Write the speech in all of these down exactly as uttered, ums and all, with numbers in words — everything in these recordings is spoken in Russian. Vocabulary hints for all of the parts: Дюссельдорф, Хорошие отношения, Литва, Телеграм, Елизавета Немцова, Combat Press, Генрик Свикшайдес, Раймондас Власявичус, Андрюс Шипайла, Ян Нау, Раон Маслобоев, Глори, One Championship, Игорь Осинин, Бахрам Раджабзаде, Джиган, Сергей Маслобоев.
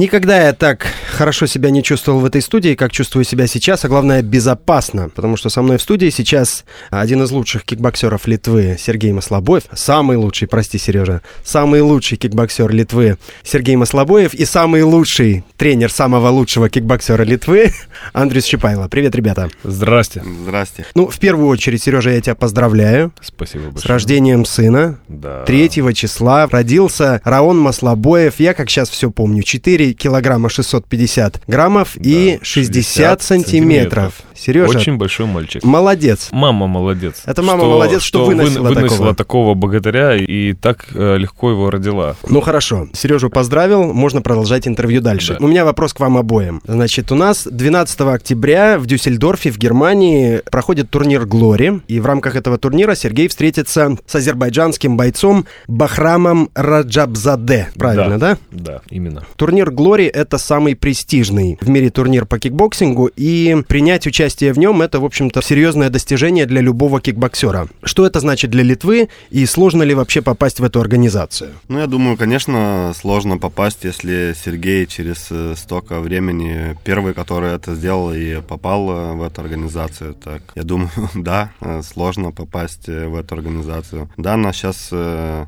Никогда я так хорошо себя не чувствовал в этой студии, как чувствую себя сейчас, а главное, безопасно, потому что со мной в студии сейчас один из лучших кикбоксеров Литвы Сергей Маслобоев, самый лучший, прости, Сережа, самый лучший кикбоксер Литвы Сергей Маслобоев и самый лучший тренер самого лучшего кикбоксера Литвы Андрюс Шипайла. Привет, ребята. Здрасте. Здрасте. Ну, в первую очередь, Сережа, я тебя поздравляю. Спасибо большое. С рождением сына. Да. третьего числа родился Раон Маслобоев. Я, как сейчас все помню, четыре килограмма шестьсот пятьдесят граммов да, и шестьдесят сантиметров. Сережа, очень большой мальчик. Молодец. Мама молодец. Это мама что, молодец, что, что выносила, вы, выносила такого. такого богатыря и так э, легко его родила. Ну хорошо, Сережу поздравил, можно продолжать интервью дальше. Да. У меня вопрос к вам обоим. Значит, у нас двенадцатого октября в Дюссельдорфе, в Германии, проходит турнир «Глори». И в рамках этого турнира Сергей встретится с азербайджанским бойцом Бахрамом Раджабзаде. Правильно, да? Да, да, именно. Турнир «Глори» — это самый престижный в мире турнир по кикбоксингу, и принять участие в нем — это, в общем-то, серьезное достижение для любого кикбоксера. Что это значит для Литвы, и сложно ли вообще попасть в эту организацию? Ну, я думаю, конечно, сложно попасть, если Сергей через столько времени первый, который это сделал и попал в эту организацию. Так, я думаю, да, сложно попасть в эту организацию. Да, она сейчас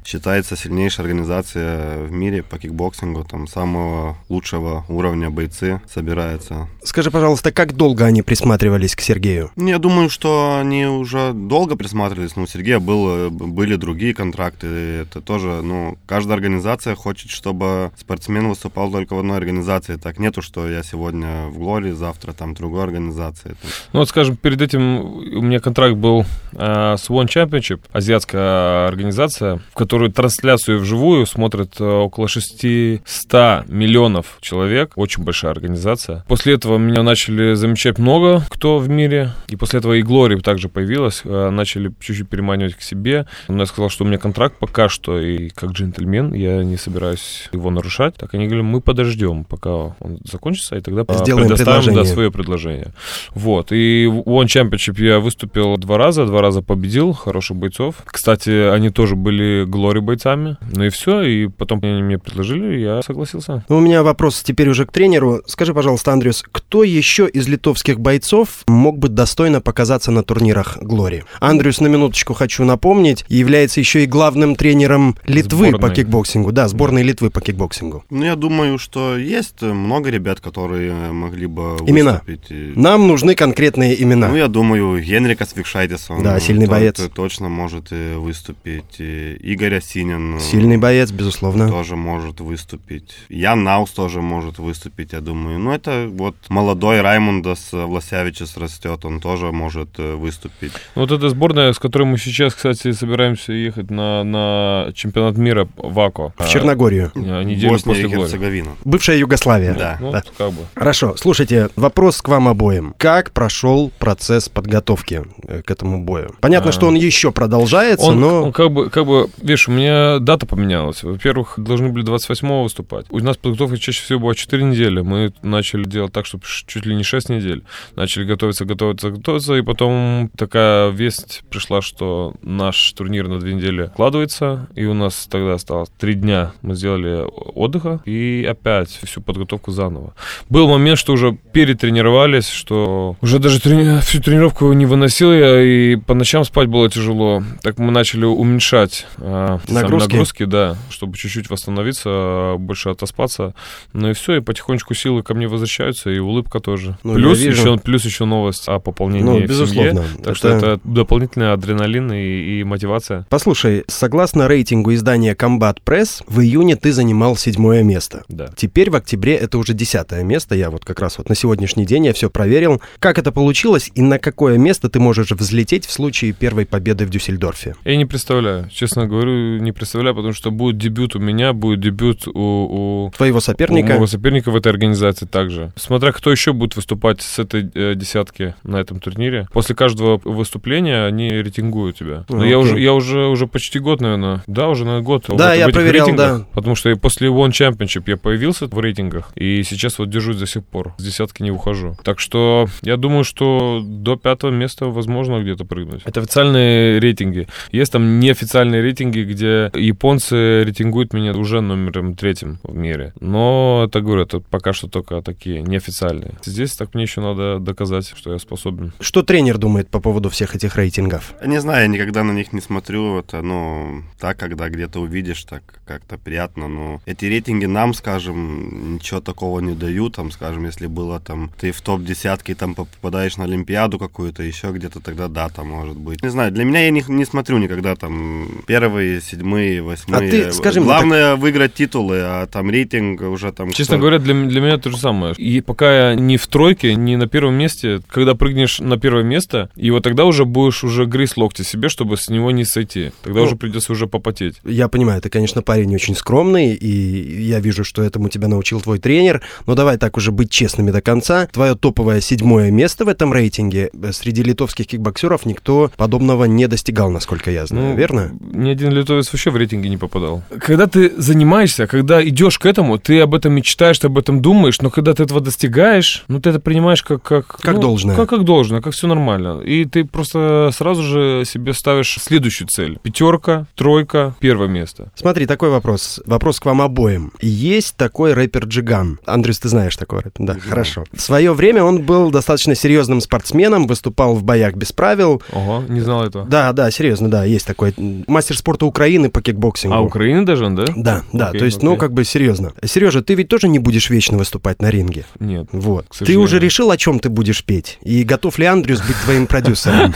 считается сильнейшей организацией в мире по кикбоксингу, там, самого лучшего уровня бойцы собираются. Скажи, пожалуйста, как долго они присматривались к Сергею? Я думаю, что они уже долго присматривались, но у Сергея был, были другие контракты. Это тоже, ну, каждая организация хочет, чтобы спортсмен выступал только в одной организации. Так нету, что я сегодня в «Глори», завтра там другой организации. Ну, вот, скажем, перед этим у меня контракт был э, с One Championship, азиатская организация, в которую трансляцию вживую смотрят э, около шестьсот миллионов человек. Очень большая организация. После этого меня начали замечать много кто в мире. И после этого и «Глори» также появилась. Начали чуть-чуть переманивать к себе. Но я сказал, что у меня контракт пока что. И как джентльмен я не собираюсь его нарушать. Так они говорили, мы подождем, пока он закончится. И тогда сделаем, предоставим, да, свое предложение. Вот. И в One Championship я выступил два раза. Два раза победил хороших бойцов. Кстати, они тоже были «Глори» бойцами. Ну и все. И потом они мне предложили, и я согласился. У меня вопрос теперь уже к тренеру. Скажи, пожалуйста, Андрюс, кто еще из литовских бойцов мог бы достойно показаться на турнирах «Глори»? Андрюс, на минуточку хочу напомнить, является еще и главным тренером Литвы сборной. по кикбоксингу. Да, сборной Литвы по кикбоксингу. Ну, я думаю, что есть много ребят, которые могли бы выступить. Имена. И... Нам нужны конкретные имена. Ну, я думаю, Генрика Свикшайдеса. Да, сильный боец. Точно может выступить. Игорь Осинин. Сильный боец, безусловно. Тоже может выступить. Ян Нау тоже может выступить, я думаю. Ну, это вот молодой Раймондас Власявичус растет, он тоже может выступить. Вот эта сборная, с которой мы сейчас, кстати, собираемся ехать на, на чемпионат мира в Ако. В Черногорию. Неделю после Глори. Бывшая Югославия. Да. Ну, да. Как бы. Хорошо. Слушайте, вопрос к вам обоим. Как прошел процесс подготовки к этому бою? Понятно, А-а-а. что он еще продолжается, он, но... Он как бы, как бы, видишь, у меня дата поменялась. Во-первых, должны были двадцать восьмого выступать. У нас подготовка чаще всего была четыре недели. Мы начали делать так, чтобы чуть ли не шесть недель. Начали готовиться, готовиться, готовиться. И потом такая весть пришла, что наш турнир на две недели откладывается. И у нас тогда осталось три дня. Мы сделали отдыха. И опять всю подготовку заново. Был момент, что уже перетренировались, что уже даже трени... всю тренировку не выносил я. И по ночам спать было тяжело. Так мы начали уменьшать э, нагрузки. нагрузки, да, чтобы чуть-чуть восстановиться, больше отоспаться. Ну и все, и потихонечку силы ко мне возвращаются, и улыбка тоже. Ну, плюс, еще, плюс еще новость о пополнении, ну, безусловно, в семье. Так это... что это дополнительный адреналин и, и мотивация. Послушай, согласно рейтингу издания Combat Press, в июне ты занимал седьмое место. Да. Теперь в октябре это уже десятое место. Я вот как раз вот на сегодняшний день я все проверил. Как это получилось и на какое место ты можешь взлететь в случае первой победы в Дюссельдорфе? Я не представляю. Честно говорю, не представляю, потому что будет дебют у меня, будет дебют у... у твоего соперника. У моего соперника в этой организации также. Смотря кто еще будет выступать с этой э, десятки на этом турнире. После каждого выступления они рейтингуют тебя. Ну, я, уже, я уже, уже почти год, наверное. Да, уже на год. Да, вот, я проверял, да. Потому что после One Championship я появился в рейтингах. И сейчас вот держусь до сих пор. С десятки не ухожу. Так что я думаю, что до пятого места возможно где-то прыгнуть. Это официальные рейтинги. Есть там неофициальные рейтинги, где японцы рейтингуют меня уже номером третьим в мире. Но Но, так говорю, это пока что только такие неофициальные. Здесь так мне еще надо доказать, что я способен. Что тренер думает по поводу всех этих рейтингов? Не знаю, я никогда на них не смотрю. Это, ну, так, когда где-то увидишь, так как-то приятно. Но эти рейтинги нам, скажем, ничего такого не дают. Там, скажем, если было там, ты в топ-десятке там попадаешь на Олимпиаду какую-то, еще где-то, тогда да, там может быть. Не знаю, для меня я не, не смотрю никогда там первые, седьмые, восьмые. А ты, скажи мне, главное так... выиграть титулы, а там рейтинг уже там... Честно кто... говоря, для, для меня то же самое. И пока я не в тройке, не на первом месте, когда прыгнешь на первое место, и вот тогда уже будешь уже грызть локти себе, чтобы с него не сойти. Тогда ну, уже придется уже попотеть. Я понимаю, ты, конечно, парень очень скромный, и я вижу, что этому тебя научил твой тренер, но давай так уже быть честными до конца. Твое топовое седьмое место в этом рейтинге среди литовских кикбоксеров никто подобного не достигал, насколько я знаю, ну, верно? Ни один литовец вообще в рейтинге не попадал. Когда ты занимаешься, когда идешь к этому, ты об этом мечтаешь, ты об этом думаешь, но когда ты этого достигаешь, ну ты это принимаешь как... Как, как ну, должное. Как, как должное, как все нормально. И ты просто сразу же себе ставишь следующую цель. Пятерка, тройка, первое место. Смотри, такой вопрос. Вопрос к вам обоим. Есть такой рэпер Джиган. Андрюс, ты знаешь такого рэпера? Да, Джиган. Хорошо. В свое время он был достаточно серьезным спортсменом, выступал в боях без правил. Ого, не знал этого. Да, да, серьезно, да, есть такой. Мастер спорта Украины по кикбоксингу. А Украины даже он, да? Да, да, окей, то есть, окей. ну, как бы серьезно. Сережа, ты ведь тоже не будешь вечно выступать на ринге? Нет. Вот. Ты уже решил, о чем ты будешь петь? И готов ли Андрюс быть твоим продюсером?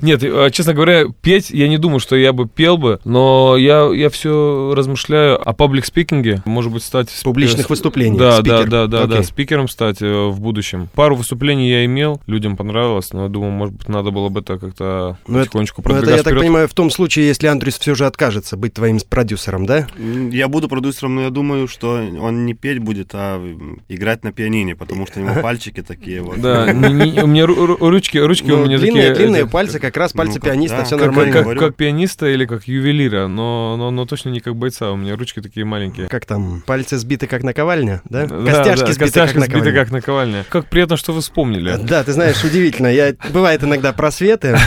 Нет, честно говоря, петь, я не думаю, что я бы пел бы, но я все размышляю о паблик-спикинге. Может быть, стать... Публичных выступлений. Да, да, да, да, спикером стать в будущем. Пару выступлений я имел, людям понравилось, но я думаю, может быть, надо было бы это как-то потихонечку продвигать вперед. Это, я так понимаю, в том случае, если Андрюс все же откажется быть твоим продюсером, да? Я буду продюсером, но я думаю, что он не петь будет, а играть на пианине, потому что у него пальчики такие вот. Да, у меня ручки у меня такие... Длинные пальцы, как раз пальцы пианиста, все нормально. Как пианиста или как ювелира, но точно не как бойца, у меня ручки такие маленькие. Как там, пальцы сбиты, как наковальня, да? Костяшки сбиты, как наковальня. Как приятно, что вы вспомнили. Да, ты знаешь, удивительно, я бывает иногда просветы,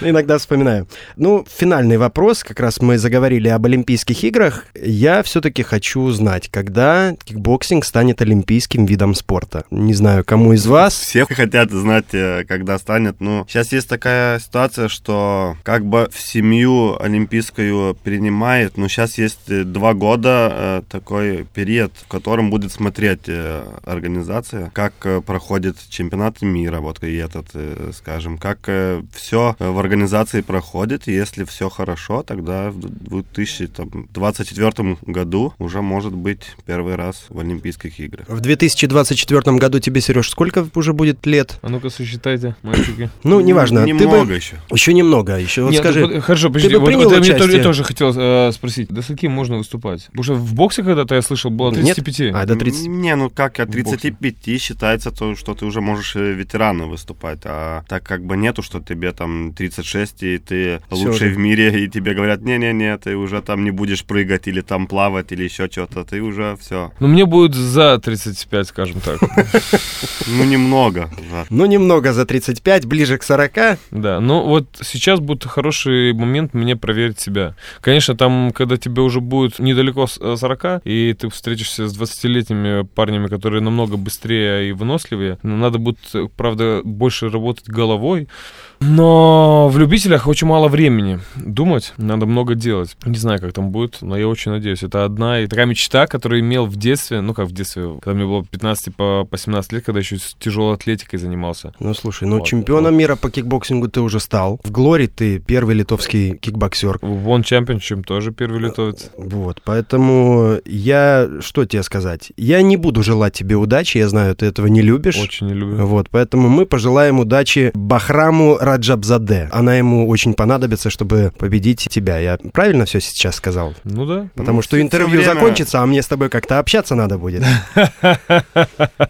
иногда вспоминаю. Ну, финальный вопрос, как раз мы заговорили об Олимпийских играх, я все-таки хочу узнать, когда кикбоксинг станет олимпийским видом спорта. Не знаю, кому из вас. Все хотят знать, когда станет. Ну, сейчас есть такая ситуация, что как бы в семью олимпийскую принимает, но сейчас есть два года такой период, в котором будет смотреть организация, как проходит чемпионат мира, вот и этот, скажем, как все в организации проходит, и если все хорошо, тогда в две тысячи двадцать четвёртом году уже может быть первый раз в Олимпийских играх. В две тысячи двадцать четвёртом году тебе, Сереж, сколько уже будет лет? А ну-ка сосчитайте, мальчики. Ну, неважно. Немного ты бы... еще. Еще немного. Еще. Вот нет, скажи, ну, хорошо, подожди, ты бы вот, принял вот, участие? Я тоже, я тоже хотел э, спросить, до скольки можно выступать? Потому что в боксе когда-то я слышал, было тридцать пять. Нет? А, до тридцати. Не, ну как, от тридцати пяти считается то, что ты уже можешь ветерану выступать, а так как бы нету, что тебе там тридцать шесть, и ты все лучший же в мире, и тебе говорят, не-не-не, ты уже там не будешь прыгать, или там плавать, или еще что-то, ты уже все. Ну, мне будет за тридцать пять, скажем так. Ну, немного. Ну, немного за тридцать пять, ближе к сорока. Да, ну вот сейчас будет хороший момент мне проверить себя. Конечно, там, когда тебе уже будет недалеко сорока, и ты встретишься с двадцатилетними парнями, которые намного быстрее и выносливее, надо будет, правда, больше работать головой. Но в любителях очень мало времени думать, надо много делать. Не знаю, как там будет, но я очень надеюсь. Это одна и такая мечта, которую имел в детстве, ну как в детстве, когда мне было пятнадцать по, по семнадцать лет, когда еще с тяжелой атлетикой занимался. Ну слушай, ну вот, чемпионом вот. мира по кикбоксингу ты уже стал. В Глори ты первый литовский кикбоксер. В One Championship тоже первый литовец. Вот, поэтому я, что тебе сказать, я не буду желать тебе удачи, я знаю, ты этого не любишь. Очень не люблю. Вот, поэтому мы пожелаем удачи Бахраму Раджабзаде. Раджабзаде. Она ему очень понадобится, чтобы победить тебя. Я правильно все сейчас сказал? Ну да. Потому ну, что интервью время... закончится, а мне с тобой как-то общаться надо будет.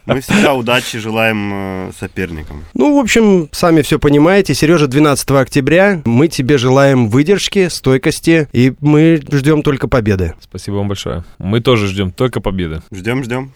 Мы всегда удачи желаем соперникам. Ну, в общем, сами все понимаете. Сережа, двенадцатого октября мы тебе желаем выдержки, стойкости, и мы ждем только победы. Спасибо вам большое. Мы тоже ждем только победы. Ждем, ждем.